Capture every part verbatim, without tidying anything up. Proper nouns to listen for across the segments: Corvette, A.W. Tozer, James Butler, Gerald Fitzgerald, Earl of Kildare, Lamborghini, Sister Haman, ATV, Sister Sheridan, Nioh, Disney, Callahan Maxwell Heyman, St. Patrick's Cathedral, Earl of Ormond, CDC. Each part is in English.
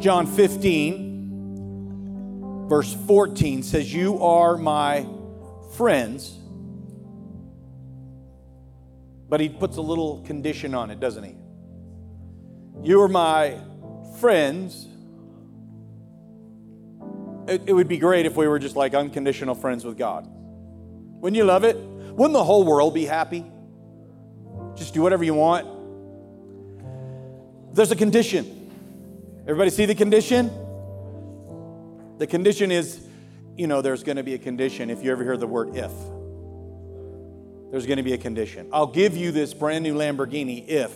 John fifteen, verse fourteen says, "You are my friends." But he puts a little condition on it, doesn't he? You are my friends. It, it would be great if we were just like unconditional friends with God. Wouldn't you love it? Wouldn't the whole world be happy? Just do whatever you want. There's a condition. Everybody see the condition? The condition is, you know, there's going to be a condition if you ever hear the word if. There's going to be a condition. I'll give you this brand new Lamborghini if.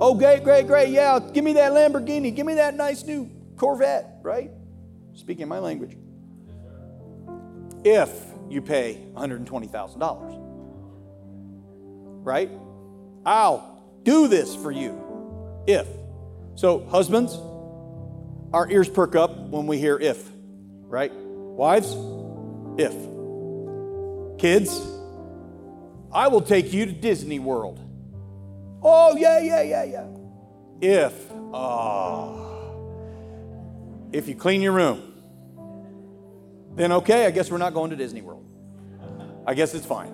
Oh, great, great, great. Yeah, give me that Lamborghini. Give me that nice new Corvette, right? Speaking my language. If you pay one hundred twenty thousand dollars, right? I'll do this for you if. So husbands, our ears perk up when we hear if, right? Wives, if. Kids, I will take you to Disney World. Oh, yeah, yeah, yeah, yeah. If, oh, if you clean your room, then okay, I guess we're not going to Disney World. I guess it's fine.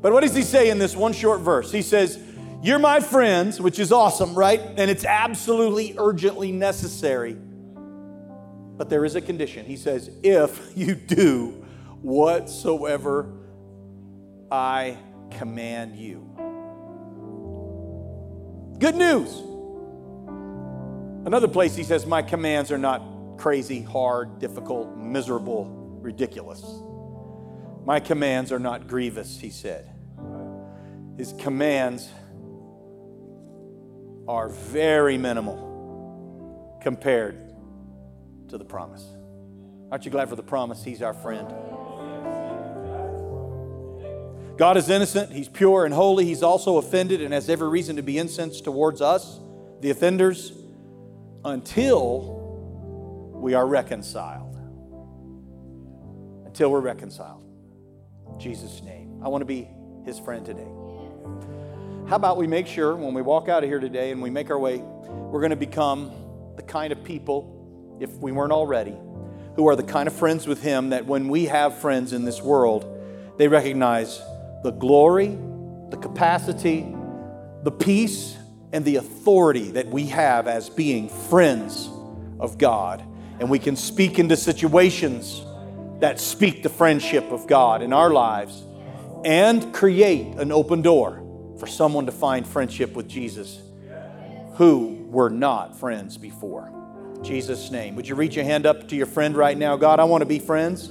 But what does he say in this one short verse? He says, you're my friends, which is awesome, right? And it's absolutely urgently necessary. But there is a condition. He says, if you do whatsoever I command you. Good news. Another place he says, my commands are not crazy, hard, difficult, miserable, ridiculous. My commands are not grievous, he said. His commands are very minimal compared to the promise. Aren't you glad for the promise? He's our friend. God is innocent, he's pure and holy, he's also offended and has every reason to be incensed towards us, the offenders, until we are reconciled. Until we're reconciled. In Jesus' name. I want to be his friend today. How about we make sure when we walk out of here today and we make our way, we're going to become the kind of people, if we weren't already, who are the kind of friends with him that when we have friends in this world, they recognize the glory, the capacity, the peace, and the authority that we have as being friends of God. And we can speak into situations that speak the friendship of God in our lives and create an open door for someone to find friendship with Jesus who were not friends before. In Jesus' name. Would you reach your hand up to your friend right now? God, I want to be friends.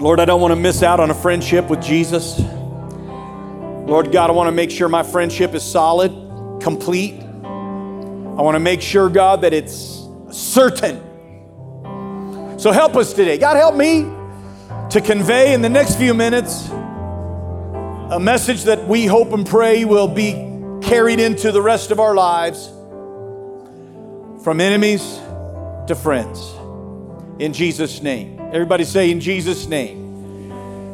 Lord, I don't want to miss out on a friendship with Jesus. Lord God, I want to make sure my friendship is solid, complete. I want to make sure, God, that it's certain. So help us today. God, help me to convey in the next few minutes a message that we hope and pray will be carried into the rest of our lives, from enemies to friends. In Jesus' name. Everybody say, in Jesus' name.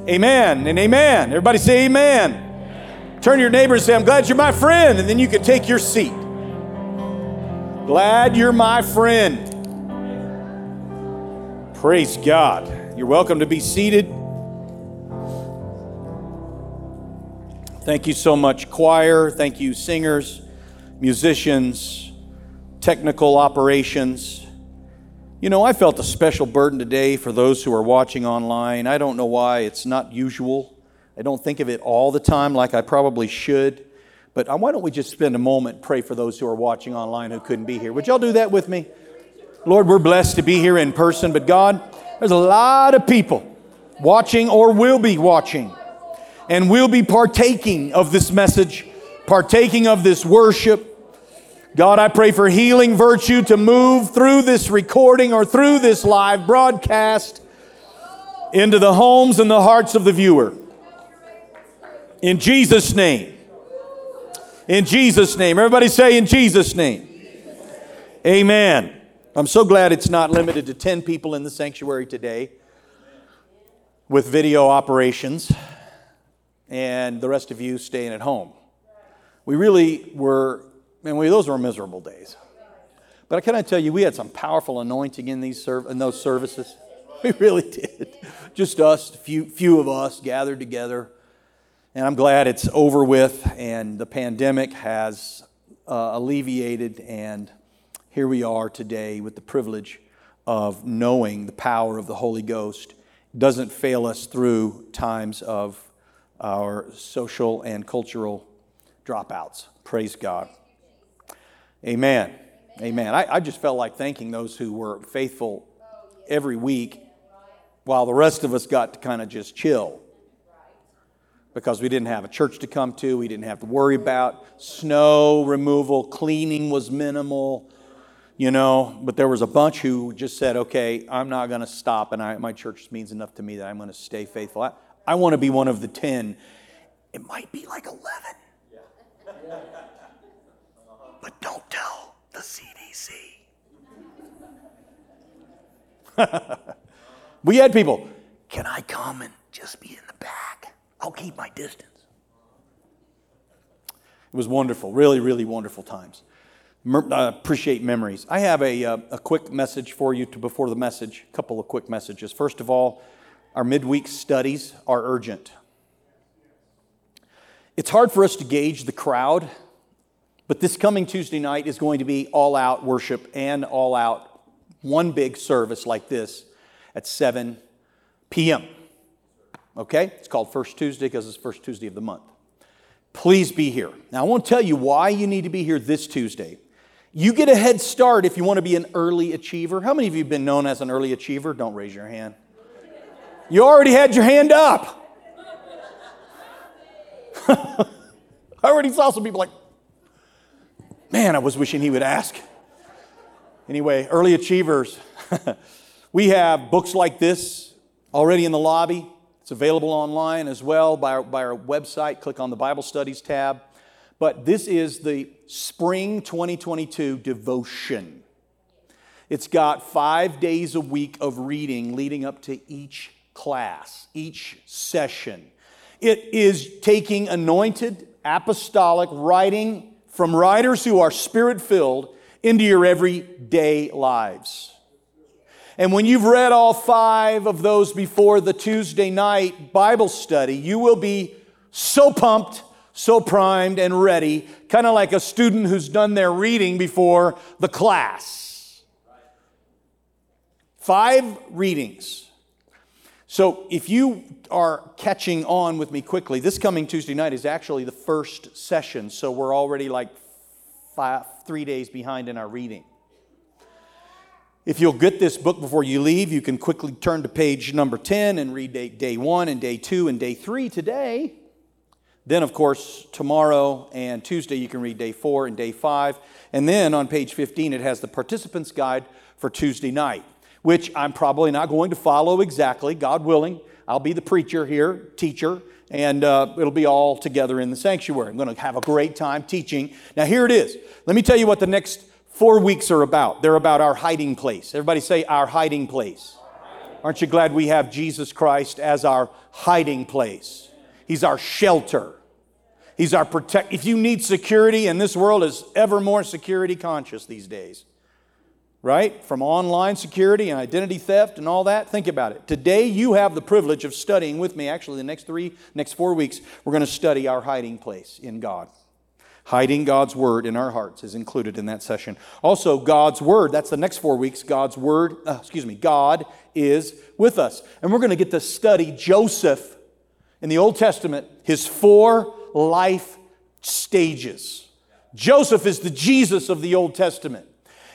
Amen and amen. Everybody say amen. Amen. Turn to your neighbor and say, I'm glad you're my friend. And then you can take your seat. Glad you're my friend. Praise God. You're welcome to be seated. Thank you so much, choir. Thank you, singers, musicians, technical operations. You know, I felt a special burden today for those who are watching online. I don't know why. It's not usual. I don't think of it all the time like I probably should. But why don't we just spend a moment and pray for those who are watching online who couldn't be here. Would y'all do that with me? Lord, we're blessed to be here in person. But God, there's a lot of people watching or will be watching and will be partaking of this message, partaking of this worship. God, I pray for healing virtue to move through this recording or through this live broadcast into the homes and the hearts of the viewer. In Jesus' name. In Jesus' name. Everybody say, in Jesus' name. Amen. I'm so glad it's not limited to ten people in the sanctuary today with video operations and the rest of you staying at home. We really were... Man, we, those were miserable days. But can I tell you, we had some powerful anointing in these serv- in those services. We really did. Just us, few few of us gathered together. And I'm glad it's over with, and the pandemic has uh, alleviated, and here we are today with the privilege of knowing the power of the Holy Ghost. It doesn't fail us through times of our social and cultural dropouts. Praise God. Amen. Amen. I, I just felt like thanking those who were faithful every week while the rest of us got to kind of just chill because we didn't have a church to come to. We didn't have to worry about snow removal. Cleaning was minimal, you know, but there was a bunch who just said, okay, I'm not going to stop. And I, my church means enough to me that I'm going to stay faithful. I, I want to be one of the ten. It might be like eleven. But don't tell the C D C. We had people, can I come and just be in the back? I'll keep my distance. It was wonderful, really, really wonderful times. I appreciate memories. I have a, a, a quick message for you to, before the message, a couple of quick messages. First of all, our midweek studies are urgent. It's hard for us to gauge the crowd, but this coming Tuesday night is going to be all-out worship and all-out one big service like this at seven p.m. Okay? It's called First Tuesday because it's the first Tuesday of the month. Please be here. Now, I won't tell you why you need to be here this Tuesday. You get a head start if you want to be an early achiever. How many of you have been known as an early achiever? Don't raise your hand. You already had your hand up. I already saw some people like, man, I was wishing he would ask. Anyway, early achievers. We have books like this already in the lobby. It's available online as well by our, by our website. Click on the Bible Studies tab. But this is the Spring twenty twenty-two devotion. It's got five days a week of reading leading up to each class, each session. It is taking anointed apostolic writing from writers who are Spirit-filled into your everyday lives. And when you've read all five of those before the Tuesday night Bible study, you will be so pumped, so primed, and ready, kind of like a student who's done their reading before the class. Five readings. So if you are catching on with me quickly, this coming Tuesday night is actually the first session, so we're already like five, three days behind in our reading. If you'll get this book before you leave, you can quickly turn to page number ten and read day, day one and day two and day three today. Then, of course, tomorrow and Tuesday you can read day four and day five. And then on page fifteen it has the participants guide for Tuesday night, which I'm probably not going to follow exactly, God willing. I'll be the preacher here, teacher, and uh, it'll be all together in the sanctuary. I'm going to have a great time teaching. Now, here it is. Let me tell you what the next four weeks are about. They're about our hiding place. Everybody say, our hiding place. Aren't you glad we have Jesus Christ as our hiding place? He's our shelter. He's our protect. If you need security, and this world is ever more security conscious these days, right? From online security and identity theft and all that. Think about it. Today you have the privilege of studying with me. Actually, the next three, next four weeks, we're going to study our hiding place in God. Hiding God's Word in our hearts is included in that session. Also, God's Word, that's the next four weeks. God's Word, uh, excuse me, God is with us. And we're going to get to study Joseph in the Old Testament, his four life stages. Joseph is the Jesus of the Old Testament.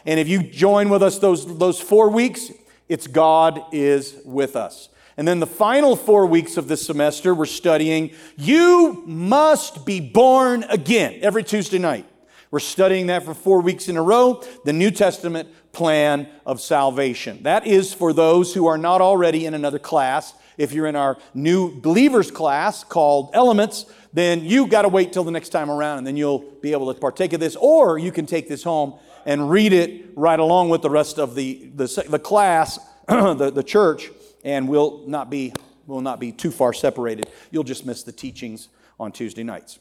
And if you join with us those, those four weeks, it's God is with us. And then the final four weeks of this semester, we're studying You Must Be Born Again every Tuesday night. We're studying that for four weeks in a row, the New Testament plan of salvation. That is for those who are not already in another class. If you're in our new believers class called Elements, then you've got to wait till the next time around, and then you'll be able to partake of this, or you can take this home and read it right along with the rest of the the, the class, the, the church, and we'll not be will not be too far separated. You'll just miss the teachings on Tuesday nights.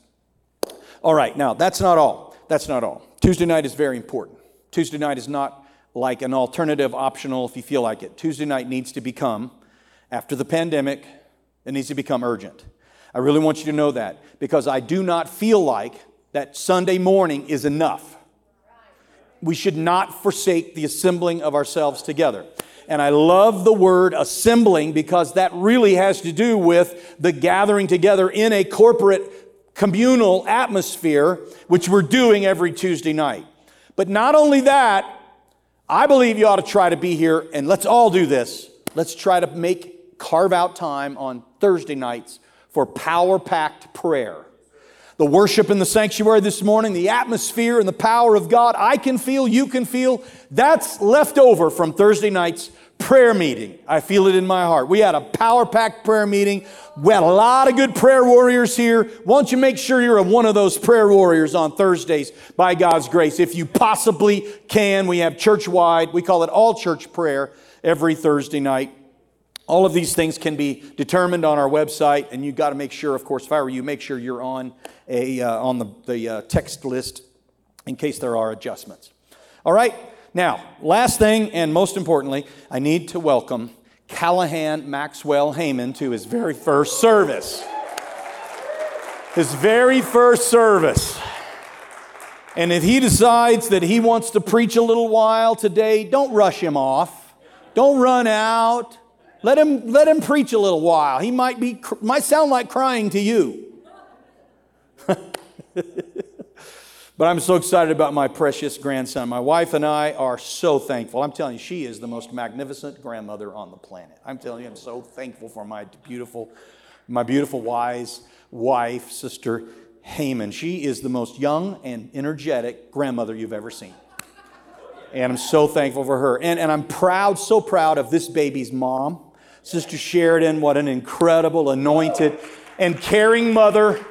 All right, now that's not all. That's not all. Tuesday night is very important. Tuesday night is not like an alternative optional if you feel like it. Tuesday night needs to become, after the pandemic, it needs to become urgent. I really want you to know that, because I do not feel like that Sunday morning is enough. We should not forsake the assembling of ourselves together. And I love the word assembling, because that really has to do with the gathering together in a corporate communal atmosphere, which we're doing every Tuesday night. But not only that, I believe you ought to try to be here, and let's all do this. Let's try to make, carve out time on Thursday nights for power-packed prayer. The worship in the sanctuary this morning, the atmosphere and the power of God, I can feel, you can feel, that's left over from Thursday night's prayer meeting. I feel it in my heart. We had a power-packed prayer meeting. We had a lot of good prayer warriors here. Why don't you make sure you're one of those prayer warriors on Thursdays by God's grace, if you possibly can. We have church-wide, we call it all-church prayer every Thursday night. All of these things can be determined on our website, and you've got to make sure, of course, if I were you, make sure you're on a uh, on the, the uh, text list in case there are adjustments. All right. Now, last thing, and most importantly, I need to welcome Callahan Maxwell Heyman to his very first service. His very first service. And if he decides that he wants to preach a little while today, don't rush him off. Don't run out. Let him let him preach a little while. He might be might sound like crying to you. But I'm so excited about my precious grandson. My wife and I are so thankful. I'm telling you, she is the most magnificent grandmother on the planet. I'm telling you, I'm so thankful for my beautiful, my beautiful, wise wife, Sister Haman. She is the most young and energetic grandmother you've ever seen. And I'm so thankful for her. And, and I'm proud, so proud of this baby's mom, Sister Sheridan. What an incredible, anointed, and caring mother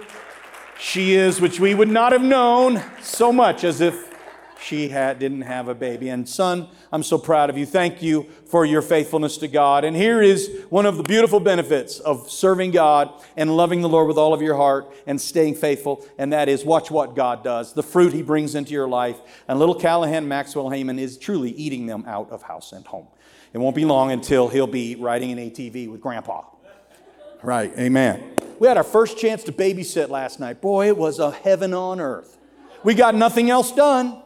she is, which we would not have known so much as if she had, didn't have a baby. And son, I'm so proud of you. Thank you for your faithfulness to God. And here is one of the beautiful benefits of serving God and loving the Lord with all of your heart and staying faithful, and that is watch what God does, the fruit He brings into your life. And little Callahan Maxwell Heyman is truly eating them out of house and home. It won't be long until he'll be riding an A T V with Grandpa. Right, amen. We had our first chance to babysit last night. Boy, it was a heaven on earth. We got nothing else done.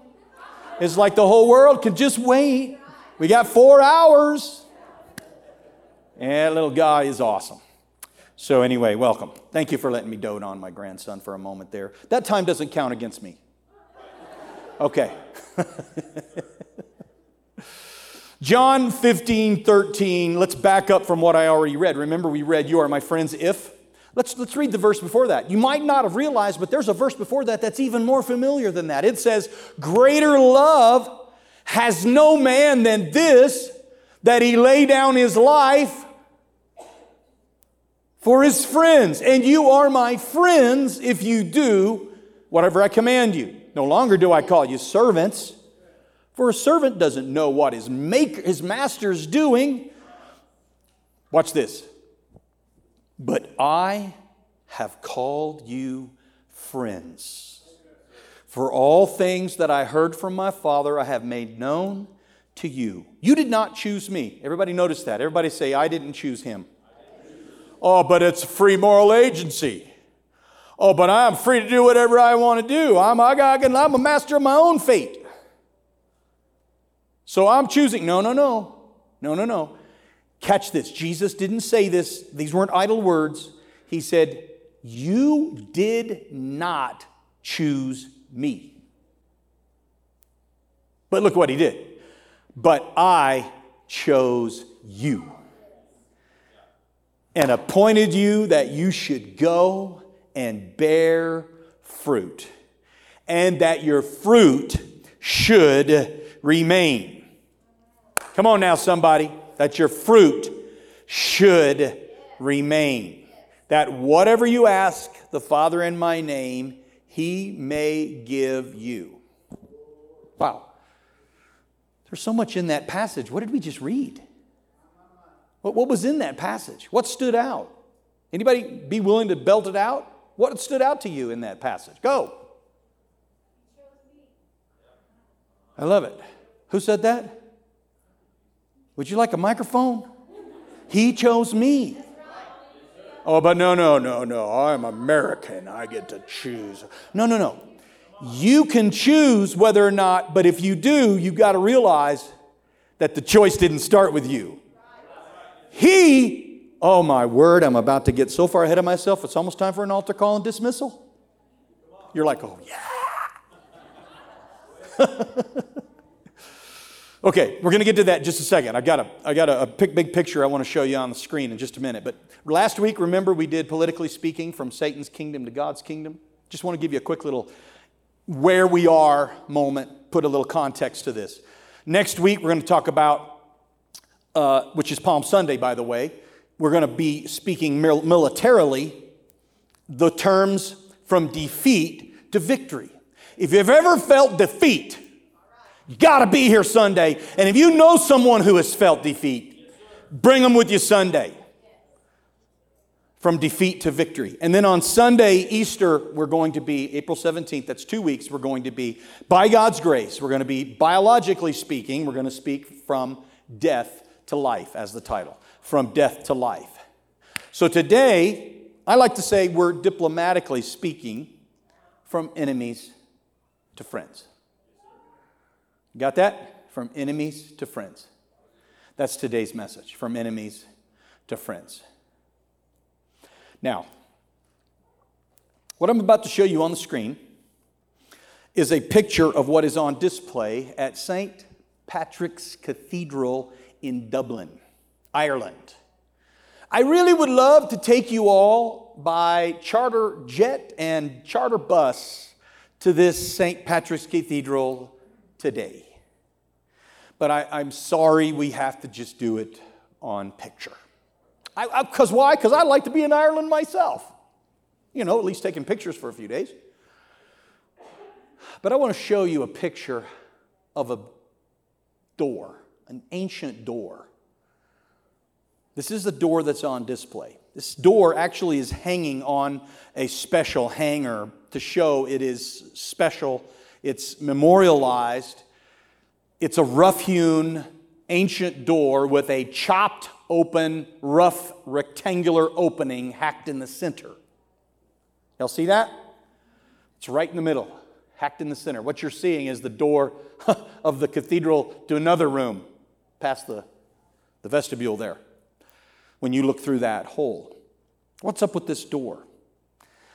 It's like the whole world could just wait. We got four hours. And yeah, little guy is awesome. So anyway, welcome. Thank you for letting me dote on my grandson for a moment there. That time doesn't count against me. Okay. John fifteen thirteen. Let's back up from what I already read. Remember, we read, "You are my friends if..." Let's, let's read the verse before that. You might not have realized, but there's a verse before that that's even more familiar than that. It says, "Greater love has no man than this, that he lay down his life for his friends. And you are my friends if you do whatever I command you. No longer do I call you servants, for a servant doesn't know what his, maker, his master's doing." Watch this. "But I have called you friends. For all things that I heard from my Father, I have made known to you." You did not choose me. Everybody notice that. Everybody say, "I didn't choose him." Oh, but it's a free moral agency. Oh, but I'm free to do whatever I want to do. I'm, I, I can, I'm a master of my own fate. So I'm choosing. No, no, no. No, no, no. Catch this. Jesus didn't say this. These weren't idle words. He said, "You did not choose me." But look what he did. "But I chose you and appointed you that you should go and bear fruit, and that your fruit should remain." Come on now, somebody. That your fruit should remain. That whatever you ask the Father in my name, He may give you. Wow. There's so much in that passage. What did we just read? What, what was in that passage? What stood out? Anybody be willing to belt it out? What stood out to you in that passage? Go. I love it. Who said that? Would you like a microphone? He chose me. Oh, but no, no, no, no. I'm American. I get to choose. No, no, no. You can choose whether or not, but if you do, you got to realize that the choice didn't start with you. He, oh my word, I'm about to get so far ahead of myself, it's almost time for an altar call and dismissal. You're like, oh, yeah. Okay, we're going to get to that in just a second. I got a, I got a, a big picture I want to show you on the screen in just a minute. But last week, remember, we did Politically Speaking, From Satan's Kingdom to God's Kingdom. Just want to give you a quick little where we are moment, put a little context to this. Next week, we're going to talk about, uh, which is Palm Sunday, by the way. We're going to be speaking mil- militarily the terms from defeat to victory. If you've ever felt defeat, you got to be here Sunday. And if you know someone who has felt defeat, bring them with you Sunday. From defeat to victory. And then on Sunday, Easter, we're going to be, April seventeenth, that's two weeks, we're going to be, by God's grace, we're going to be, biologically speaking, we're going to speak from death to life, as the title, from death to life. So today, I like to say we're diplomatically speaking from enemies to friends. Got that? From enemies to friends. That's today's message, from enemies to friends. Now, what I'm about to show you on the screen is a picture of what is on display at Saint Patrick's Cathedral in Dublin, Ireland. I really would love to take you all by charter jet and charter bus to this Saint Patrick's Cathedral today. But I, I'm sorry we have to just do it on picture. Because why? Because I like to be in Ireland myself. You know, at least taking pictures for a few days. But I want to show you a picture of a door, an ancient door. This is the door that's on display. This door actually is hanging on a special hanger to show it is special. It's memorialized. It's a rough-hewn ancient door with a chopped open, rough, rectangular opening hacked in the center. Y'all see that? It's right in the middle, hacked in the center. What you're seeing is the door of the cathedral to another room, past the, the vestibule there, when you look through that hole. What's up with this door?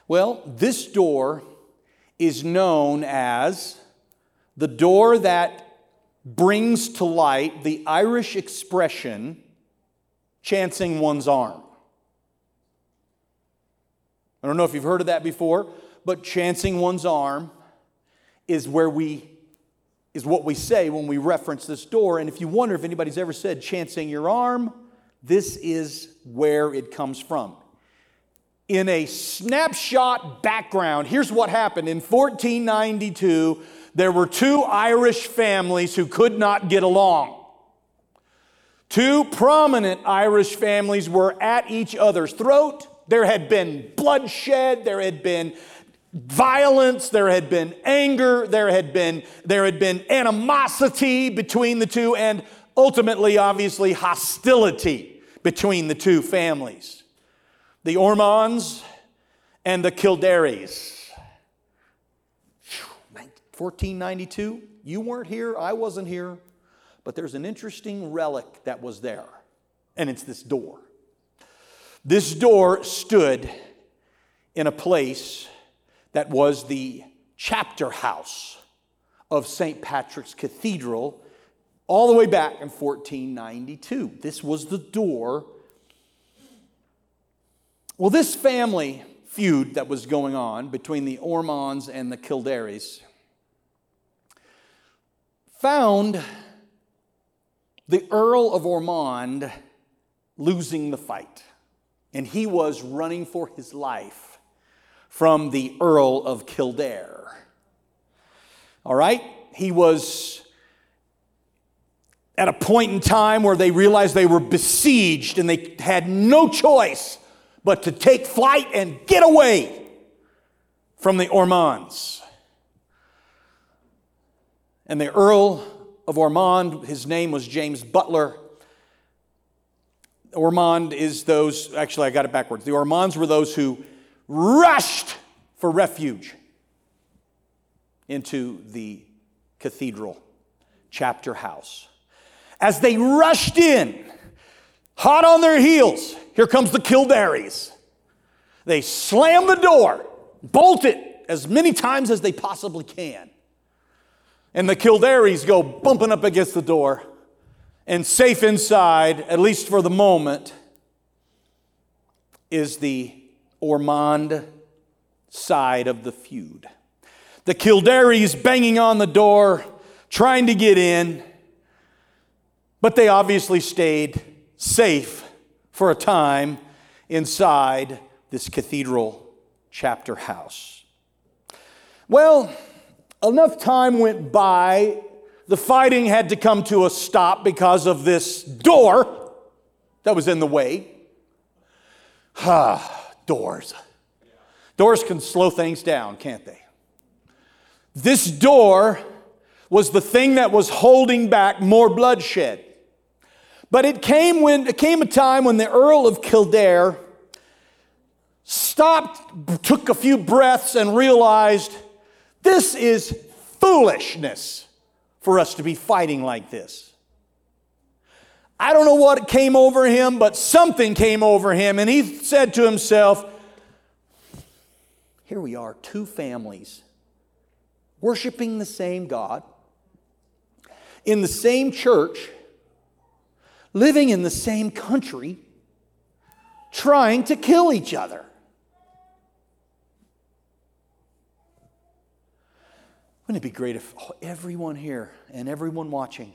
Well, this door is known as the door that brings to light the Irish expression chancing one's arm. I don't know if you've heard of that before, but chancing one's arm is where we is what we say when we reference this door. And if you wonder if anybody's ever said chancing your arm, this is where it comes from. In a snapshot background, here's what happened. In fourteen ninety-two, there were two Irish families who could not get along. Two prominent Irish families were at each other's throat. There had been bloodshed, there had been violence, there had been anger, there had been, there had been animosity between the two, and ultimately, obviously, hostility between the two families. The Ormonds and the Kildares. fourteen ninety-two, you weren't here, I wasn't here. But there's an interesting relic that was there, and it's this door. This door stood in a place that was the chapter house of Saint Patrick's Cathedral all the way back in fourteen ninety-two. This was the door. Well, this family feud that was going on between the Ormonds and the Kildares found the Earl of Ormond losing the fight. And he was running for his life from the Earl of Kildare. All right? He was at a point in time where they realized they were besieged and they had no choice but to take flight and get away from the Ormonds. And the Earl of Ormond, his name was James Butler. Ormond is those, actually I got it backwards. The Ormonds were those who rushed for refuge into the cathedral chapter house. As they rushed in, hot on their heels, here comes the Kildares. They slam the door, bolt it as many times as they possibly can. And the Kildares go bumping up against the door and safe inside, at least for the moment, is the Ormond side of the feud. The Kildares banging on the door, trying to get in, but they obviously stayed safe for a time inside this cathedral chapter house. Well, enough time went by. The fighting had to come to a stop because of this door that was in the way. Ah, doors. Doors can slow things down, can't they? This door was the thing that was holding back more bloodshed. But it came when it came a time when the Earl of Kildare stopped, took a few breaths, and realized this is foolishness for us to be fighting like this. I don't know what came over him, but something came over him, and he said to himself, here we are, two families worshiping the same God, in the same church, living in the same country, trying to kill each other. Wouldn't it be great if everyone here and everyone watching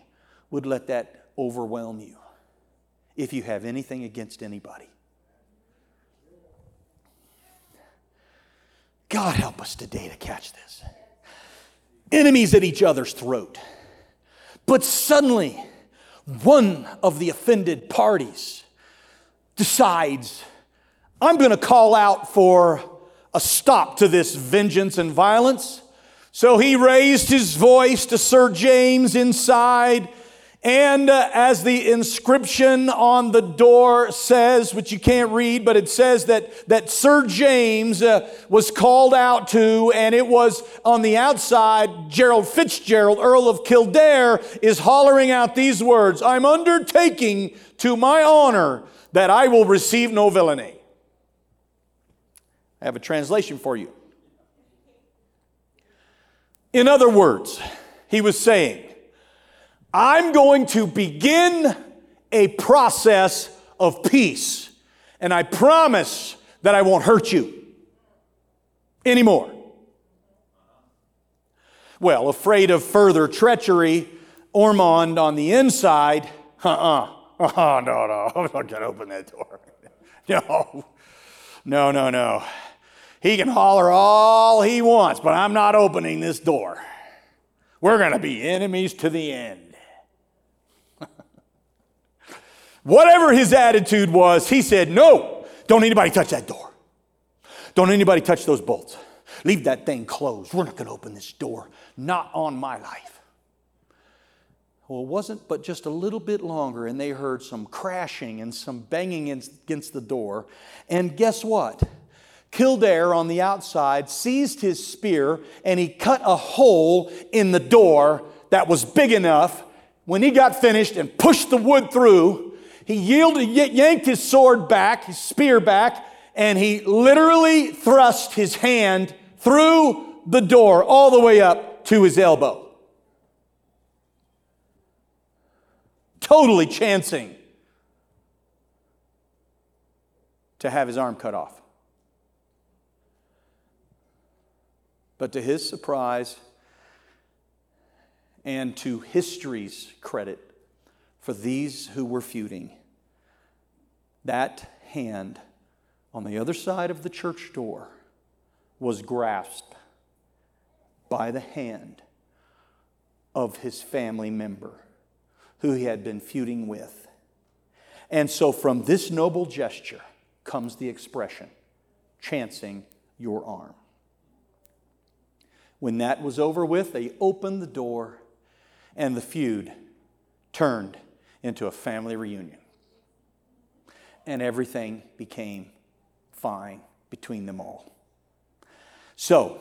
would let that overwhelm you if you have anything against anybody? God help us today to catch this. Enemies at each other's throat. But suddenly, one of the offended parties decides, I'm going to call out for a stop to this vengeance and violence. So he raised his voice to Sir James inside, and uh, as the inscription on the door says, which you can't read, but it says that, that Sir James uh, was called out to, and it was on the outside, Gerald Fitzgerald, Earl of Kildare, is hollering out these words, I'm undertaking to my honor that I will receive no villainy. I have a translation for you. In other words, he was saying, I'm going to begin a process of peace, and I promise that I won't hurt you anymore. Well, afraid of further treachery, Ormond on the inside, uh-uh, uh-uh, no, no, I'm not going to open that door. No, no, no, no. He can holler all he wants, but I'm not opening this door. We're going to be enemies to the end. Whatever his attitude was, he said, no, don't anybody touch that door. Don't anybody touch those bolts. Leave that thing closed. We're not going to open this door. Not on my life. Well, it wasn't but just a little bit longer, and they heard some crashing and some banging against the door. And guess what? Kildare on the outside seized his spear and he cut a hole in the door that was big enough. When he got finished and pushed the wood through, he yielded, yanked his sword back, his spear back, and he literally thrust his hand through the door all the way up to his elbow. Totally chancing to have his arm cut off. But to his surprise, and to history's credit, for these who were feuding, that hand on the other side of the church door was grasped by the hand of his family member who he had been feuding with. And so from this noble gesture comes the expression, chancing your arm. When that was over with, they opened the door and the feud turned into a family reunion. And everything became fine between them all. So,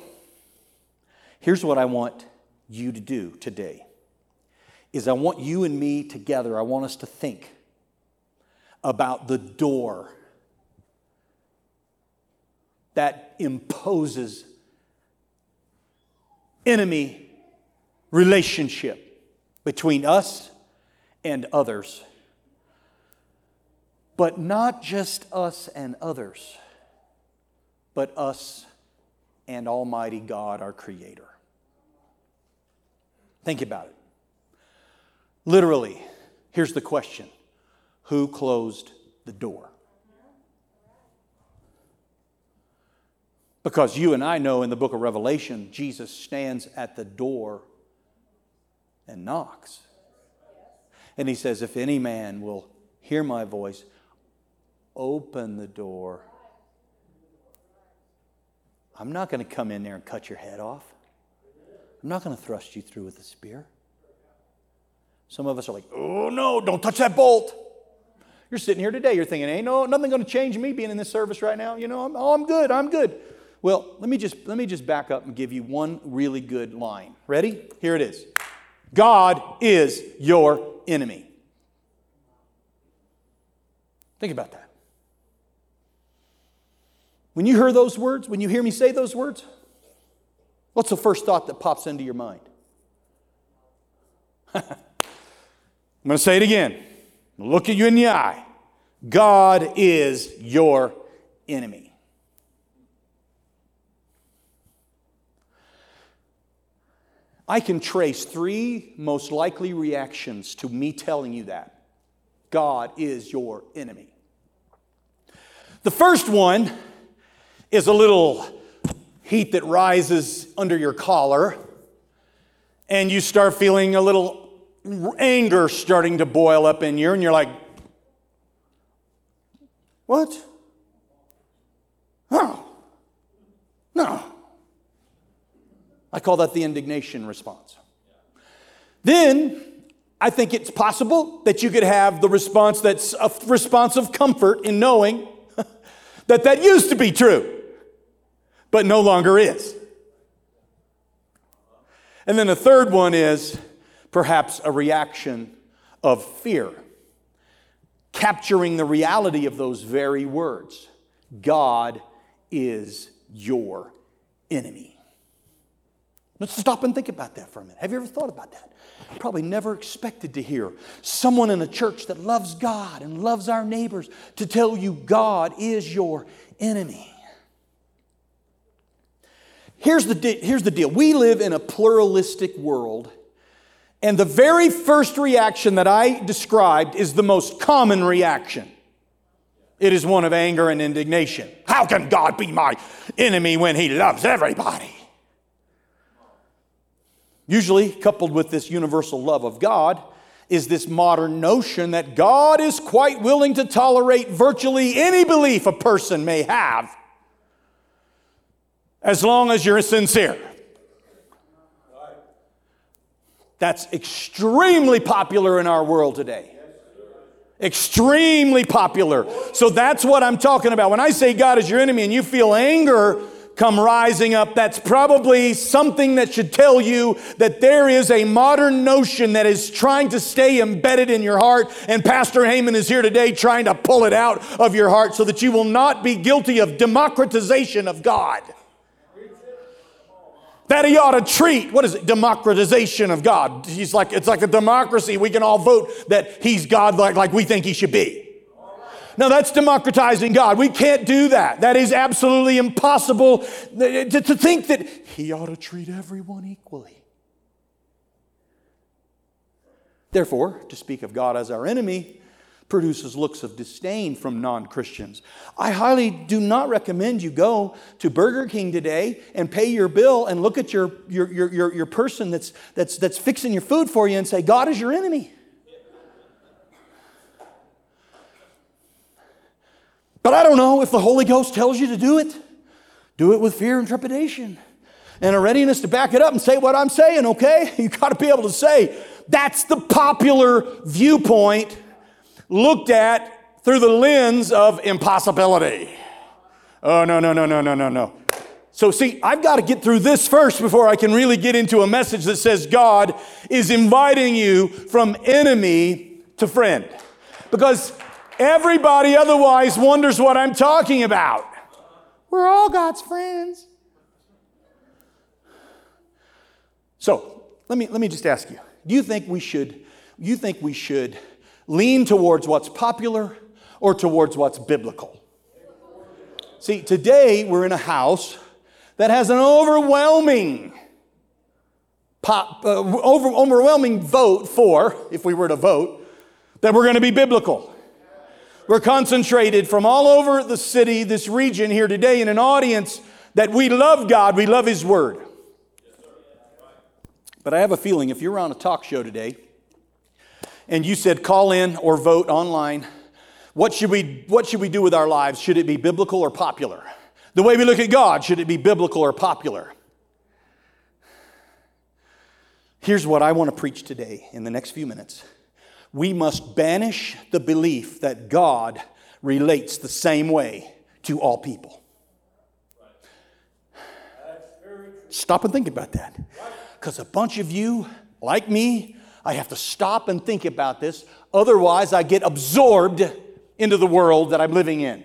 here's what I want you to do today. Is I want you and me together, I want us to think about the door that imposes enemy relationship between us and others. But not just us and others, but us and Almighty God, our Creator. Think about it. Literally, here's the question. Who closed the door? Because you and I know in the book of Revelation, Jesus stands at the door and knocks. And he says, if any man will hear my voice, open the door. I'm not going to come in there and cut your head off. I'm not going to thrust you through with a spear. Some of us are like, oh no, don't touch that bolt. You're sitting here today, you're thinking, ain't no, nothing going to change me being in this service right now. You know, I'm, oh, I'm good, I'm good. Well, let me just let me just back up and give you one really good line. Ready? Here it is. God is your enemy. Think about that. When you hear those words, when you hear me say those words, what's the first thought that pops into your mind? I'm going to say it again. Look at you in the eye. God is your enemy. I can trace three most likely reactions to me telling you that. God is your enemy. The first one is a little heat that rises under your collar, and you start feeling a little anger starting to boil up in you, and you're like, what? Oh, no. I call that the indignation response. Then I think it's possible that you could have the response that's a response of comfort in knowing that that used to be true, but no longer is. And then the third one is perhaps a reaction of fear, capturing the reality of those very words. God is your enemy. Let's stop and think about that for a minute. Have you ever thought about that? Probably never expected to hear someone in a church that loves God and loves our neighbors to tell you God is your enemy. Here's the, de- here's the deal. We live in a pluralistic world, and the very first reaction that I described is the most common reaction. It is one of anger and indignation. How can God be my enemy when he loves everybody? Usually, coupled with this universal love of God, is this modern notion that God is quite willing to tolerate virtually any belief a person may have, as long as you're sincere. That's extremely popular in our world today. Extremely popular. So that's what I'm talking about. When I say God is your enemy and you feel anger come rising up, that's probably something that should tell you that there is a modern notion that is trying to stay embedded in your heart, and Pastor Haman is here today trying to pull it out of your heart so that you will not be guilty of democratization of God. That he ought to treat, what is it, democratization of God. He's like, it's like a democracy. We can all vote that he's God like, like we think he should be. No, that's democratizing God. We can't do that. That is absolutely impossible to, to think that he ought to treat everyone equally. Therefore, to speak of God as our enemy produces looks of disdain from non-Christians. I highly do not recommend you go to Burger King today and pay your bill and look at your, your, your, your, your person that's, that's, that's fixing your food for you and say, God is your enemy. But I don't know if the Holy Ghost tells you to do it. Do it with fear and trepidation and a readiness to back it up and say what I'm saying, okay? You've got to be able to say, That's the popular viewpoint looked at through the lens of impossibility. Oh, no, no, no, no, no, no, no. So see, I've got to get through this first before I can really get into a message that says God is inviting you from enemy to friend. Because everybody otherwise wonders what I'm talking about. We're all God's friends. So let me let me just ask you, do you think we should you think we should lean towards what's popular or towards what's biblical? See, today we're in a house that has an overwhelming pop, uh, over, overwhelming vote for, if we were to vote, that we're going to be biblical. We're concentrated from all over the city, this region here today, in an audience that we love God, we love His Word. But I have a feeling if you were on a talk show today and you said call in or vote online, what should we, what should we do with our lives? Should it be biblical or popular? The way we look at God, should it be biblical or popular? Here's what I want to preach today in the next few minutes. We must banish the belief that God relates the same way to all people. Stop and think about that. Because a bunch of you, like me, I have to stop and think about this. Otherwise, I get absorbed into the world that I'm living in.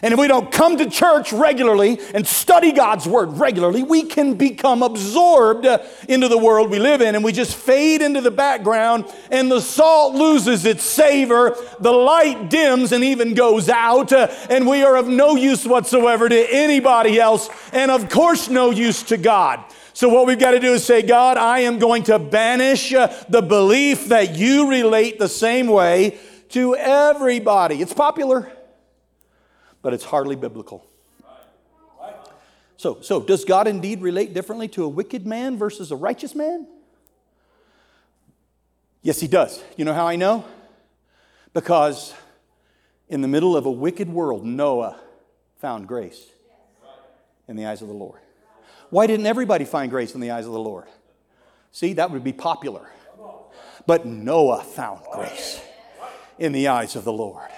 And if we don't come to church regularly and study God's Word regularly, we can become absorbed into the world we live in, and we just fade into the background, and the salt loses its savor, the light dims and even goes out, and we are of no use whatsoever to anybody else, and of course no use to God. So what we've got to do is say, God, I am going to banish the belief that you relate the same way to everybody. It's popular, but it's hardly biblical. So, so does God indeed relate differently to a wicked man versus a righteous man? Yes, He does. You know how I know? Because in the middle of a wicked world, Noah found grace in the eyes of the Lord. Why didn't everybody find grace in the eyes of the Lord? See, that would be popular. But Noah found grace in the eyes of the Lord.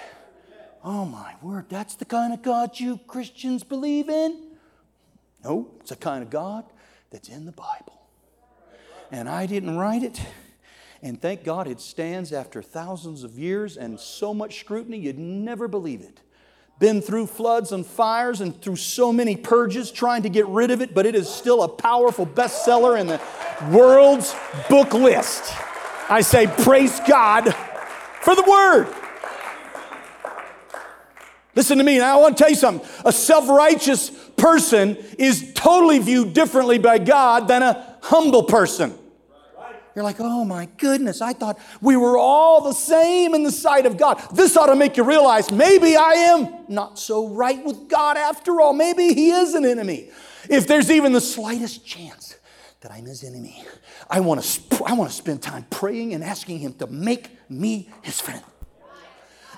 Oh my word, that's the kind of God you Christians believe in? No, it's the kind of God that's in the Bible. And I didn't write it. And thank God it stands after thousands of years and so much scrutiny, you'd never believe it. Been through floods and fires and through so many purges trying to get rid of it, but it is still a powerful bestseller in the world's book list. I say praise God for the Word. Listen to me, and I want to tell you something. A self-righteous person is totally viewed differently by God than a humble person. You're like, oh my goodness, I thought we were all the same in the sight of God. This ought to make you realize maybe I am not so right with God after all. Maybe He is an enemy. If there's even the slightest chance that I'm His enemy, I want to sp- I want to spend time praying and asking Him to make me His friend.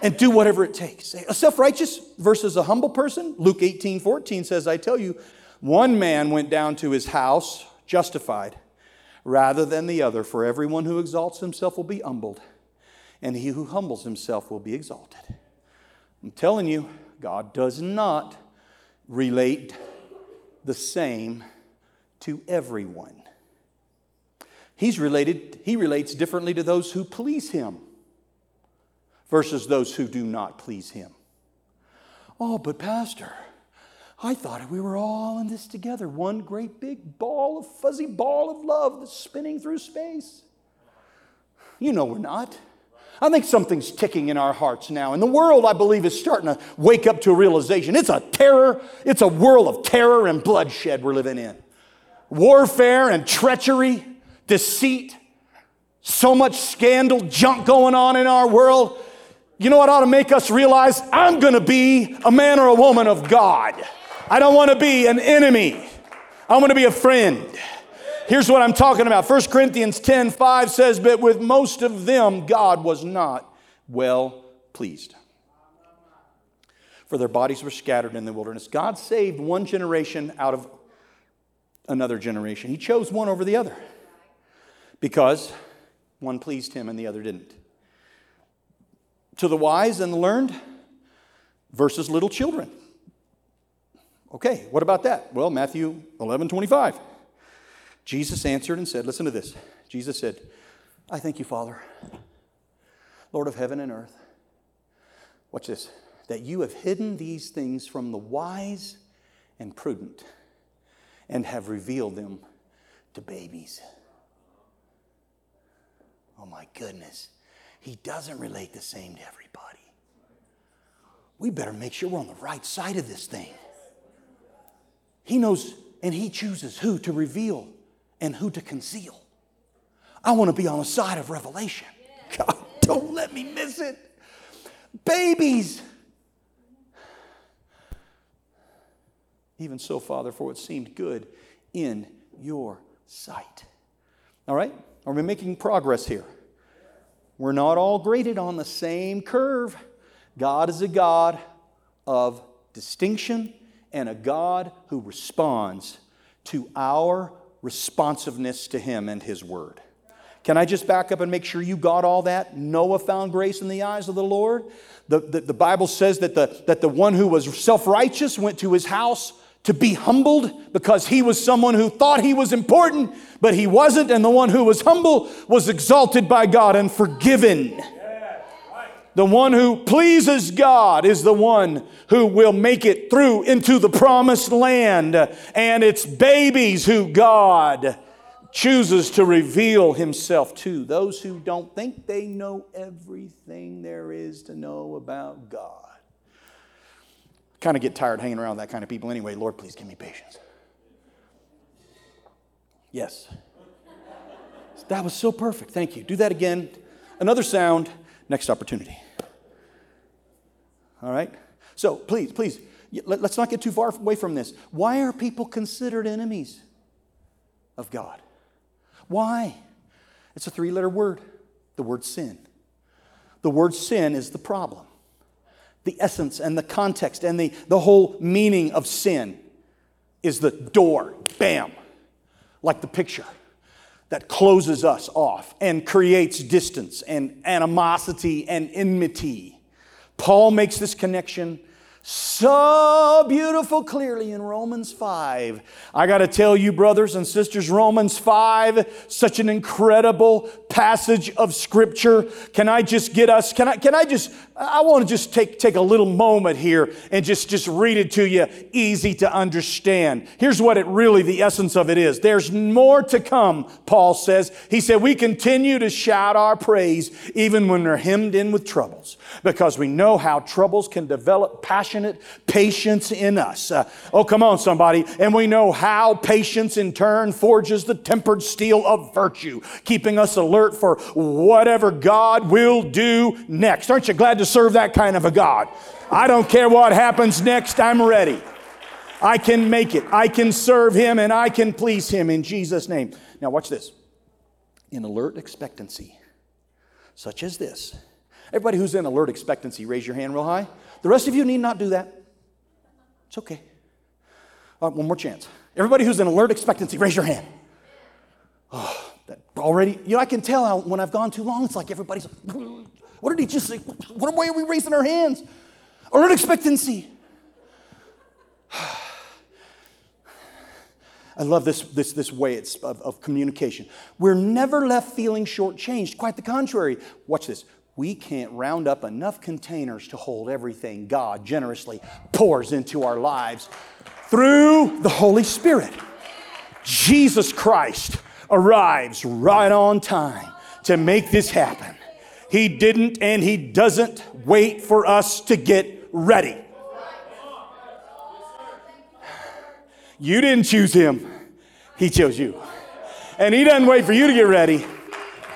And do whatever it takes. A self-righteous versus a humble person. Luke eighteen, fourteen says, I tell you, one man went down to his house justified rather than the other. For everyone who exalts himself will be humbled. And he who humbles himself will be exalted. I'm telling you, God does not relate the same to everyone. He's related. He relates differently to those who please Him versus those who do not please Him. Oh, but Pastor, I thought we were all in this together. One great big ball of fuzzy ball of love that's spinning through space. You know we're not. I think something's ticking in our hearts now. And the world, I believe, is starting to wake up to a realization. It's a terror. It's a world of terror and bloodshed we're living in. Warfare and treachery, deceit, so much scandal, junk going on in our world. You know what ought to make us realize? I'm going to be a man or a woman of God. I don't want to be an enemy. I want to be a friend. Here's what I'm talking about. First Corinthians ten five says, but with most of them, God was not well pleased. For their bodies were scattered in the wilderness. God saved one generation out of another generation. He chose one over the other because One pleased him and the other didn't. To the wise and the learned versus little children. Okay, what about that? Well, Matthew eleven twenty-five. Jesus answered and said, listen to this. Jesus said, I thank you, Father, Lord of heaven and earth. Watch this. That you have hidden these things from the wise and prudent and have revealed them to babies. Oh my goodness. He doesn't relate the same to everybody. We better make sure we're on the right side of this thing. He knows and he chooses who to reveal and who to conceal. I want to be on the side of revelation. God, don't let me miss it. Babies. Even so, Father, for it seemed good in your sight. All right? Are we making progress here? We're not all graded on the same curve. God is a God of distinction and a God who responds to our responsiveness to Him and His Word. Can I just back up and make sure you got all that? Noah found grace in the eyes of the Lord. The, the, the Bible says that the, that the one who was self-righteous went to his house to be humbled because he was someone who thought he was important, but he wasn't. And the one who was humble was exalted by God and forgiven. Yeah, right. The one who pleases God is the one who will make it through into the promised land. And it's babies who God chooses to reveal Himself to, those who don't think they know everything there is to know about God. I kind of get tired hanging around with that kind of people anyway. Lord, please give me patience. Yes. That was so perfect. Thank you. Do that again. Another sound. Next opportunity. All right. So please, please, let's not get too far away from this. Why are people considered enemies of God? Why? It's a three-letter word. The word sin. The word sin is the problem. The essence and the context and the, the whole meaning of sin is the door. Bam. Like the picture that closes us off and creates distance and animosity and enmity. Paul makes this connection so beautiful, clearly in Romans five. I got to tell you, brothers and sisters, Romans five, such an incredible passage of Scripture. Can I just get us, can I, can I just, I want to just take, take a little moment here and just, just read it to you, easy to understand. Here's what it really, the essence of it is. There's more to come, Paul says. He said, we continue to shout our praise even when we're hemmed in with troubles, because we know how troubles can develop passion. Patience in us. Uh, oh, come on, somebody. And we know how patience in turn forges the tempered steel of virtue, keeping us alert for whatever God will do next. Aren't you glad to serve that kind of a God? I don't care what happens next. I'm ready. I can make it. I can serve Him and I can please Him in Jesus' name. Now watch this. In alert expectancy, such as this. Everybody who's in alert expectancy, raise your hand real high. The rest of you need not do that. It's okay. All right, one more chance. Everybody who's in alert expectancy, raise your hand. Oh, that already, you know, I can tell how, when I've gone too long, it's like everybody's like, what did he just say? What, why are we raising our hands? Alert expectancy. I love this, this, this way it's of, of communication. We're never left feeling shortchanged. Quite the contrary. Watch this. We can't round up enough containers to hold everything God generously pours into our lives through the Holy Spirit. Jesus Christ arrives right on time to make this happen. He didn't and He doesn't wait for us to get ready. You didn't choose Him. He chose you. And He doesn't wait for you to get ready.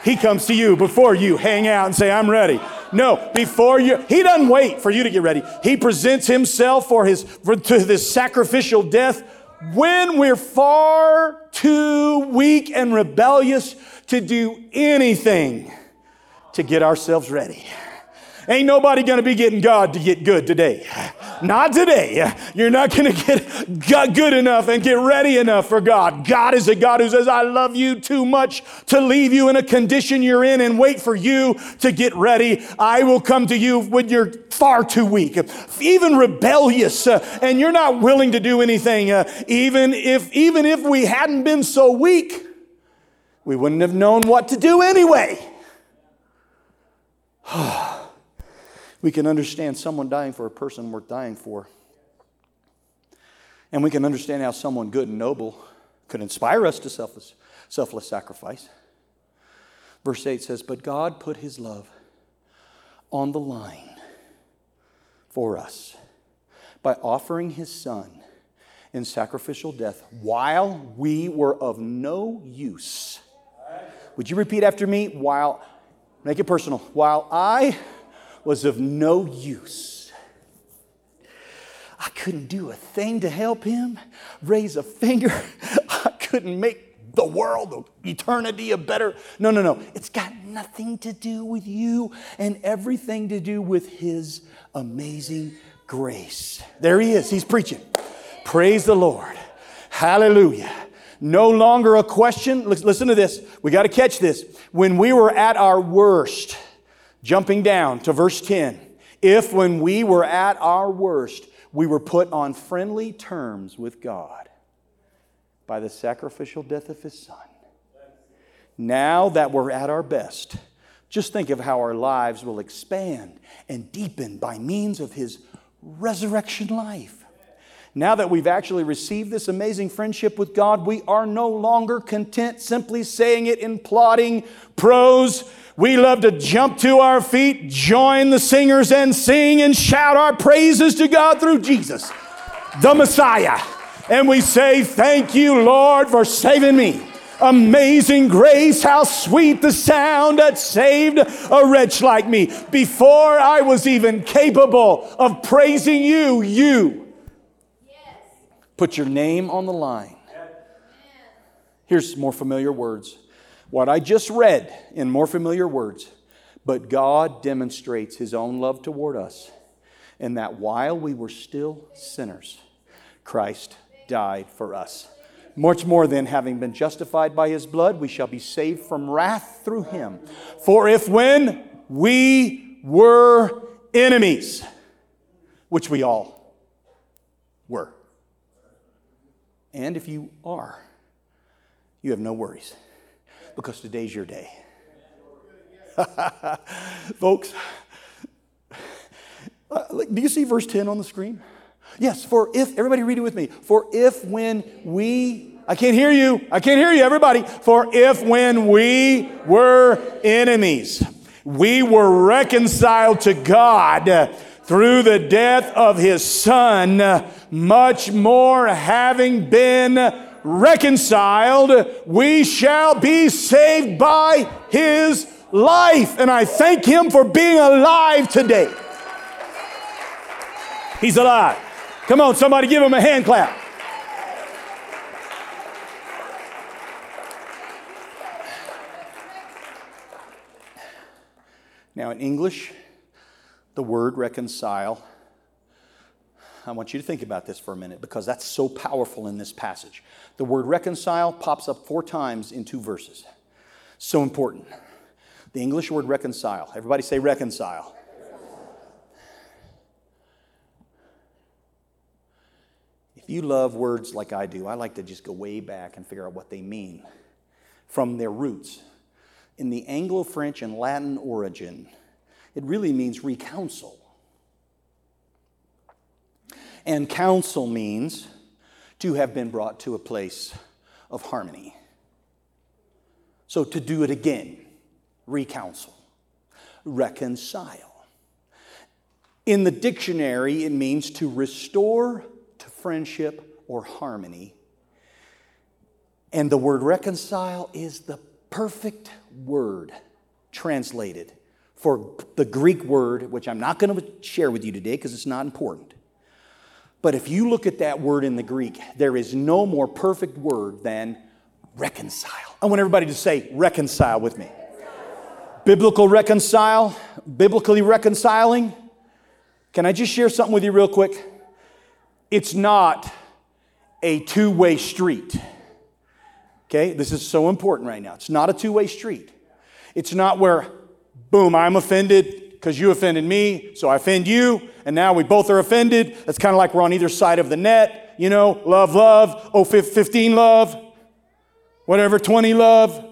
He comes to you before you hang out and say, I'm ready. No, before you, He doesn't wait for you to get ready. He presents Himself for his for, to this sacrificial death when we're far too weak and rebellious to do anything to get ourselves ready. Ain't nobody going to be getting God to get good today. Not today. You're not going to get good enough and get ready enough for God. God is a God who says, I love you too much to leave you in a condition you're in and wait for you to get ready. I will come to you when you're far too weak, even rebellious, uh, and you're not willing to do anything. Uh, even if, even if we hadn't been so weak, we wouldn't have known what to do anyway. We can understand someone dying for a person worth dying for. And we can understand how someone good and noble could inspire us to selfless, selfless sacrifice. Verse eight says, but God put his love on the line for us by offering his son in sacrificial death while we were of no use. Would you repeat after me? While, make it personal. While I was of no use. I couldn't do a thing to help him, raise a finger. I couldn't make the world, eternity a better. No, no, no. It's got nothing to do with you and everything to do with his amazing grace. There he is. He's preaching. Praise the Lord. Hallelujah. No longer a question. Listen to this. We got to catch this. When we were at our worst, jumping down to verse ten, if when we were at our worst, we were put on friendly terms with God by the sacrificial death of his son. Now that we're at our best, just think of how our lives will expand and deepen by means of his resurrection life. Now that we've actually received this amazing friendship with God, we are no longer content simply saying it in plodding prose. We love to jump to our feet, join the singers, and sing and shout our praises to God through Jesus, the Messiah. And we say, thank you, Lord, for saving me. Amazing grace, how sweet the sound that saved a wretch like me. Before I was even capable of praising you, you put your name on the line. Here's more familiar words. What I just read in more familiar words, but God demonstrates his own love toward us in that while we were still sinners, Christ died for us. Much more than having been justified by his blood, we shall be saved from wrath through him. For if when we were enemies, which we all were, and if you are, you have no worries. Because today's your day. Folks, do you see verse ten on the screen? Yes, for if, everybody read it with me. For if when we, I can't hear you. I can't hear you, everybody. For if when we were enemies, we were reconciled to God through the death of his son, much more having been reconciled, we shall be saved by his life. And I thank him for being alive today. He's alive. Come on, somebody give him a hand clap. Now in English, the word reconcile, I want you to think about this for a minute because that's so powerful in this passage. The word reconcile pops up four times in two verses. So important. The English word reconcile. Everybody say reconcile. If you love words like I do, I like to just go way back and figure out what they mean from their roots. In the Anglo-French and Latin origin, it really means recounsel. And counsel means to have been brought to a place of harmony. So to do it again, recounsel, reconcile. In the dictionary, it means to restore to friendship or harmony. And the word reconcile is the perfect word translated for the Greek word, which I'm not going to share with you today because it's not important. But if you look at that word in the Greek, there is no more perfect word than reconcile. I want everybody to say reconcile with me. Biblical reconcile, biblically reconciling. Can I just share something with you real quick? It's not a two-way street. Okay, this is so important right now. It's not a two-way street. It's not where, boom, I'm offended because you offended me, so I offend you, and now we both are offended. That's kind of like we're on either side of the net, you know, love, love, oh, fifteen love, whatever, twenty love.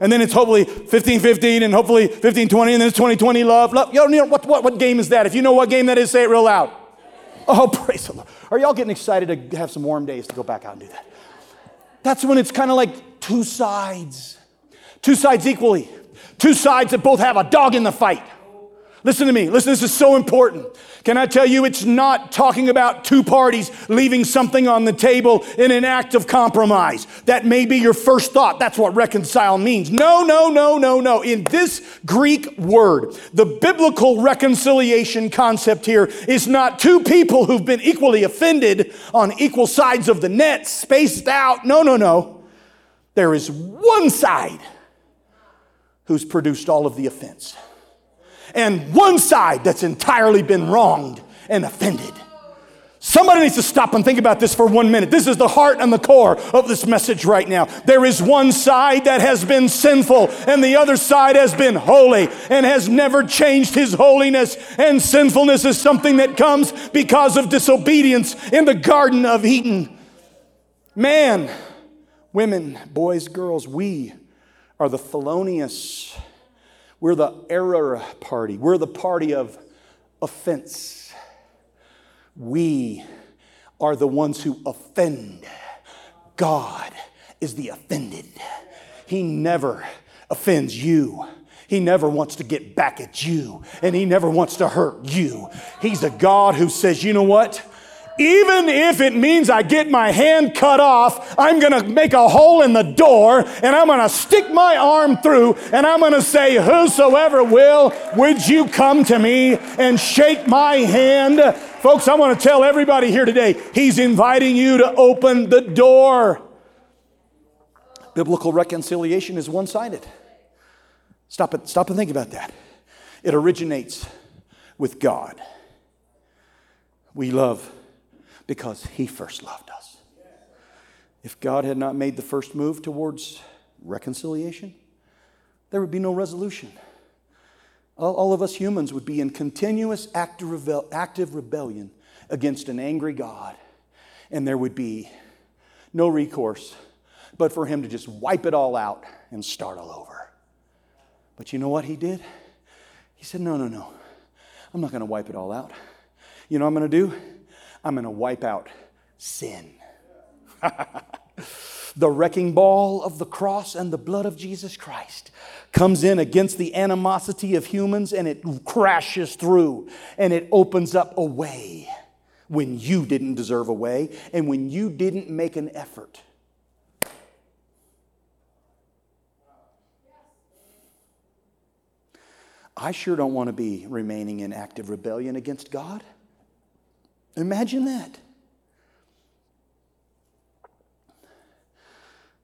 And then it's hopefully fifteen fifteen and hopefully fifteen twenty, and then it's twenty twenty love. love. You know, what, what, what game is that? If you know what game that is, say it real loud. Oh, praise the Lord. Are y'all getting excited to have some warm days to go back out and do that? That's when it's kind of like two sides. Two sides equally. Two sides that both have a dog in the fight. Listen to me. Listen, this is so important. Can I tell you, it's not talking about two parties leaving something on the table in an act of compromise. That may be your first thought. That's what reconcile means. No, no, no, no, no. In this Greek word, the biblical reconciliation concept here is not two people who've been equally offended on equal sides of the net, spaced out. No, no, no. There is one side who's produced all of the offense. And one side that's entirely been wronged and offended. Somebody needs to stop and think about this for one minute. This is the heart and the core of this message right now. There is one side that has been sinful, and the other side has been holy and has never changed his holiness. And sinfulness is something that comes because of disobedience in the Garden of Eden. Man, women, boys, girls, we are the felonious. We're the error party. We're the party of offense. We are the ones who offend. God is the offended. He never offends you. He never wants to get back at you, and he never wants to hurt you. He's a God who says, you know what? Even if it means I get my hand cut off, I'm going to make a hole in the door, and I'm going to stick my arm through, and I'm going to say, whosoever will, would you come to me and shake my hand? Folks, I want to tell everybody here today, he's inviting you to open the door. Biblical reconciliation is one-sided. Stop it. Stop and think about that. It originates with God. We love because he first loved us. If God had not made the first move towards reconciliation, there would be no resolution. All, all of us humans would be in continuous active, rebel, active rebellion against an angry God, and there would be no recourse but for him to just wipe it all out and start all over. But you know what he did? He said, no, no, no. I'm not going to wipe it all out. You know what I'm going to do? I'm going to wipe out sin. The wrecking ball of the cross and the blood of Jesus Christ comes in against the animosity of humans, and it crashes through, and it opens up a way when you didn't deserve a way and when you didn't make an effort. I sure don't want to be remaining in active rebellion against God. Imagine that.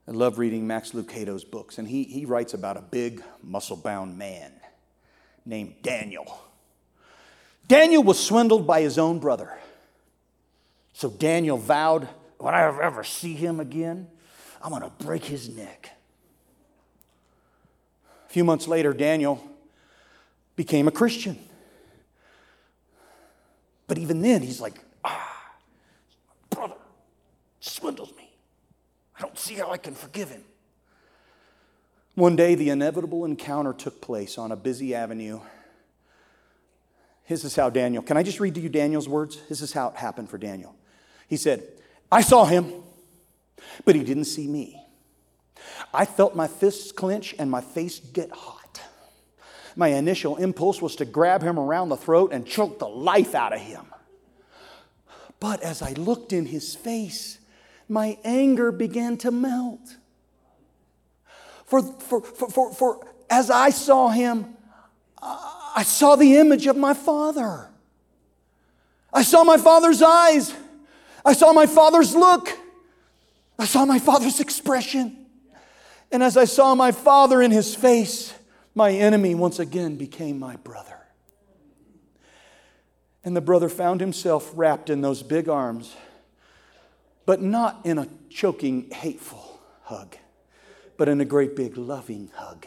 I love reading Max Lucado's books, and he, he writes about a big, muscle-bound man named Daniel. Daniel was swindled by his own brother. So Daniel vowed, when I ever see him again, I'm going to break his neck. A few months later, Daniel became a Christian. But even then, he's like, ah, my brother swindles me. I don't see how I can forgive him. One day, the inevitable encounter took place on a busy avenue. This is how Daniel, can I just read to you Daniel's words? This is how it happened for Daniel. He said, I saw him, but he didn't see me. I felt my fists clench and my face get hot. My initial impulse was to grab him around the throat and choke the life out of him. But as I looked in his face, my anger began to melt. For, for, for, for, for as I saw him, I saw the image of my father. I saw my father's eyes. I saw my father's look. I saw my father's expression. And as I saw my father in his face, My enemy once again became my brother. And the brother found himself wrapped in those big arms, but not in a choking, hateful hug, but in a great big loving hug.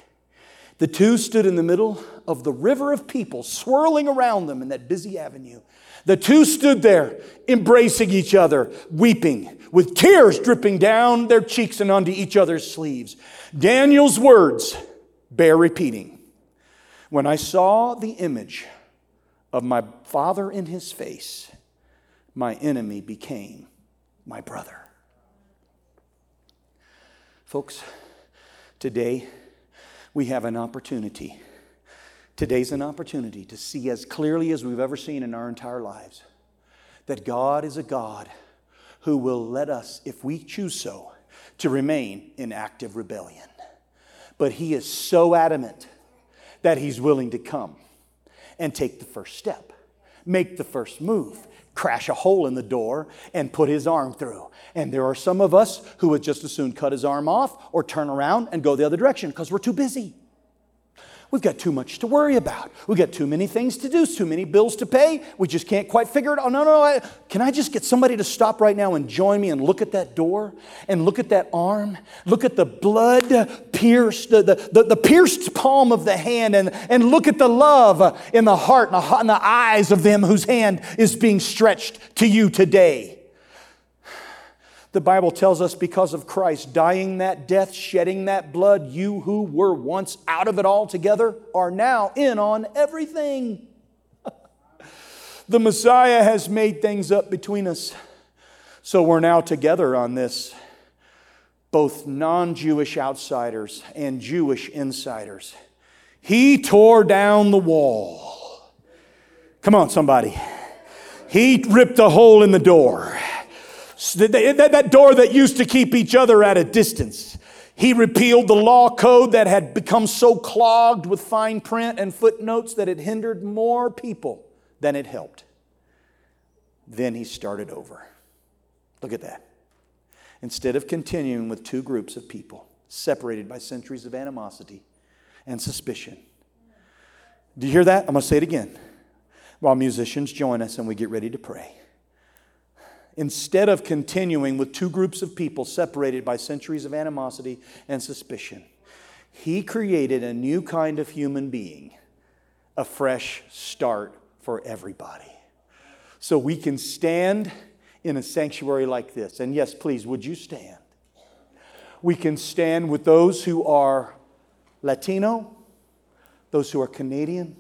The two stood in the middle of the river of people swirling around them in that busy avenue. The two stood there embracing each other, weeping, with tears dripping down their cheeks and onto each other's sleeves. Daniel's words bear repeating. When I saw the image of my father in his face, my enemy became my brother. Folks, today we have an opportunity. Today's an opportunity to see as clearly as we've ever seen in our entire lives that God is a God who will let us, if we choose so, to remain in active rebellion. But He is so adamant that He's willing to come and take the first step, make the first move, crash a hole in the door and put His arm through. And there are some of us who would just as soon cut His arm off or turn around and go the other direction because we're too busy. We've got too much to worry about. We've got too many things to do, too many bills to pay. We just can't quite figure it out. Oh, no, no, I, can I just get somebody to stop right now and join me and look at that door and look at that arm? Look at the blood pierced, the, the, the, the pierced palm of the hand and, and look at the love in the heart and the, and the eyes of them whose hand is being stretched to you today. The Bible tells us because of Christ dying that death, shedding that blood, you who were once out of it altogether are now in on everything. The Messiah has made things up between us. So we're now together on this. Both non-Jewish outsiders and Jewish insiders. He tore down the wall. Come on, somebody. He ripped a hole in the door. That door that used to keep each other at a distance. He repealed the law code that had become so clogged with fine print and footnotes that it hindered more people than it helped. Then He started over. Look at that. Instead of continuing with two groups of people separated by centuries of animosity and suspicion. Do you hear that? I'm going to say it again while musicians join us and we get ready to pray. Instead of continuing with two groups of people separated by centuries of animosity and suspicion, He created a new kind of human being, a fresh start for everybody. So we can stand in a sanctuary like this. And yes, please, would you stand? We can stand with those who are Latino, those who are Canadian.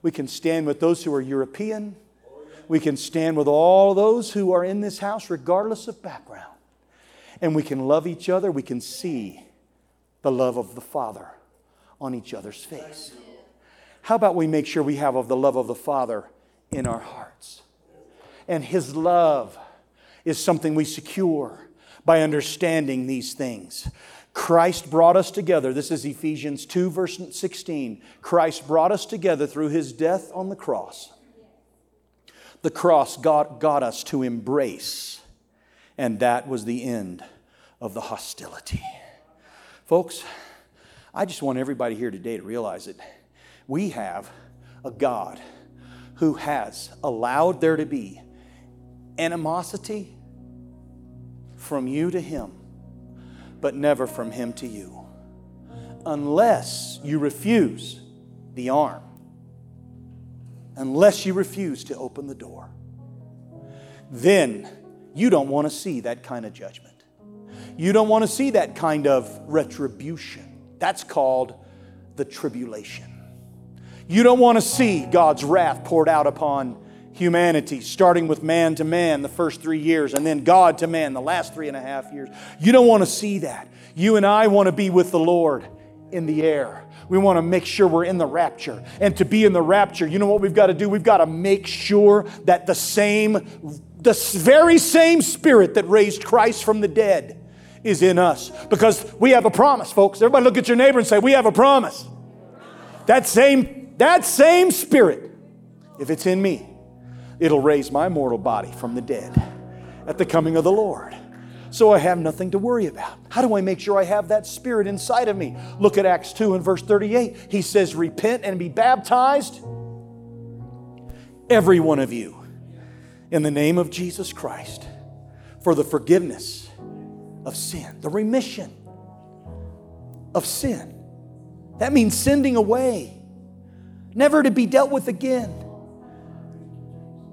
We can stand with those who are European. We can stand with all those who are in this house, regardless of background. And we can love each other. We can see the love of the Father on each other's face. How about we make sure we have of the love of the Father in our hearts? And His love is something we secure by understanding these things. Christ brought us together. This is Ephesians two, verse sixteen. Christ brought us together through His death on the cross. The cross got, got us to embrace, and that was the end of the hostility. Folks, I just want everybody here today to realize that we have a God who has allowed there to be animosity from you to Him, but never from Him to you, unless you refuse the arm. Unless you refuse to open the door, then you don't want to see that kind of judgment. You don't want to see that kind of retribution. That's called the tribulation. You don't want to see God's wrath poured out upon humanity, starting with man to man the first three years, and then God to man the last three and a half years. You don't want to see that. You and I want to be with the Lord in the air. We want to make sure we're in the rapture. And to be in the rapture, you know what we've got to do? We've got to make sure that the same, the very same Spirit that raised Christ from the dead is in us. Because we have a promise, folks. Everybody look at your neighbor and say, we have a promise. That same, that same Spirit, if it's in me, it'll raise my mortal body from the dead at the coming of the Lord. so I have nothing to worry about. How do I make sure I have that spirit inside of me? Look at Acts two and verse thirty-eight. He says, repent and be baptized, every one of you, in the name of Jesus Christ, for the forgiveness of sin, the remission of sin. That means sending away, never to be dealt with again.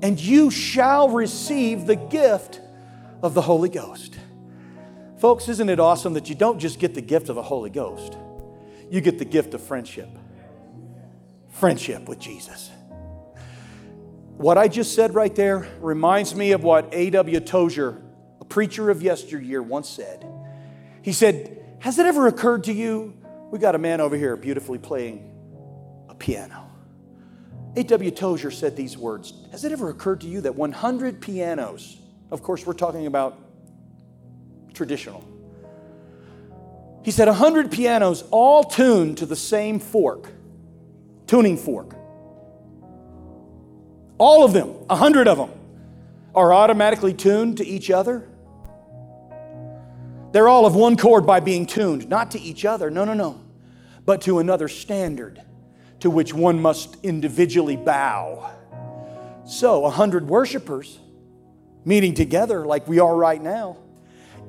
And you shall receive the gift of the Holy Ghost. Folks, isn't it awesome that you don't just get the gift of the Holy Ghost? You get the gift of friendship. Friendship with Jesus. What I just said right there reminds me of what A W Tozer, a preacher of yesteryear, once said. He said, has it ever occurred to you, we got a man over here beautifully playing a piano. A W Tozer said these words, has it ever occurred to you that one hundred pianos, of course we're talking about traditional. He said one hundred pianos all tuned to the same fork, tuning fork. All of them, one hundred of them, are automatically tuned to each other. They're all of one chord by being tuned, not to each other, no, no, no, but to another standard, to which one must individually bow. So a hundred worshipers meeting together like we are right now,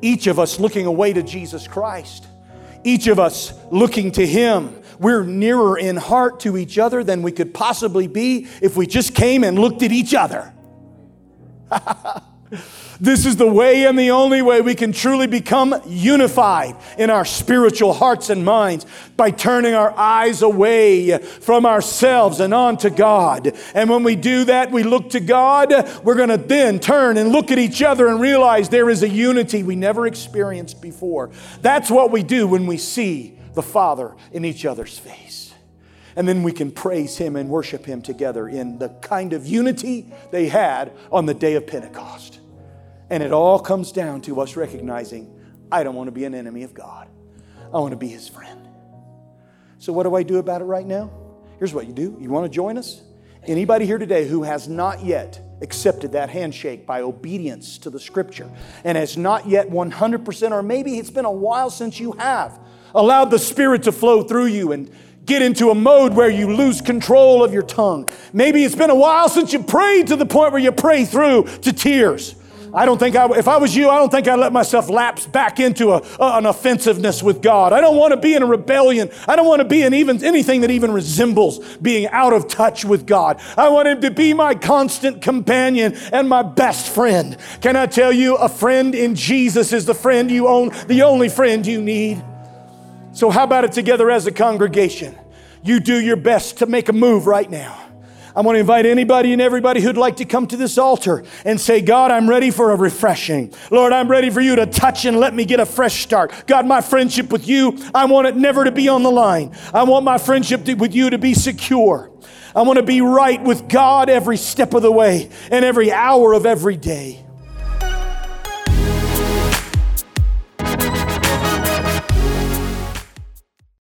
each of us looking away to Jesus Christ, each of us looking to Him. We're nearer in heart to each other than we could possibly be if we just came and looked at each other. This is the way and the only way we can truly become unified in our spiritual hearts and minds, by turning our eyes away from ourselves and on to God. And when we do that, we look to God, we're going to then turn and look at each other and realize there is a unity we never experienced before. That's what we do when we see the Father in each other's face. And then we can praise Him and worship Him together in the kind of unity they had on the day of Pentecost. And it all comes down to us recognizing, I don't want to be an enemy of God. I want to be His friend. So what do I do about it right now? Here's what you do. You want to join us? Anybody here today who has not yet accepted that handshake by obedience to the Scripture and has not yet one hundred percent, or maybe it's been a while since you have, allowed the Spirit to flow through you and get into a mode where you lose control of your tongue. Maybe it's been a while since you prayed to the point where you pray through to tears. I don't think I, if I was you, I don't think I'd let myself lapse back into a, a, an offensiveness with God. I don't want to be in a rebellion. I don't want to be in even anything that even resembles being out of touch with God. I want Him to be my constant companion and my best friend. Can I tell you, a friend in Jesus is the friend you own, the only friend you need. So how about it together as a congregation? You do your best to make a move right now. I want to invite anybody and everybody who'd like to come to this altar and say, God, I'm ready for a refreshing. Lord, I'm ready for you to touch and let me get a fresh start. God, my friendship with you, I want it never to be on the line. I want my friendship to, with you to be secure. I want to be right with God every step of the way and every hour of every day.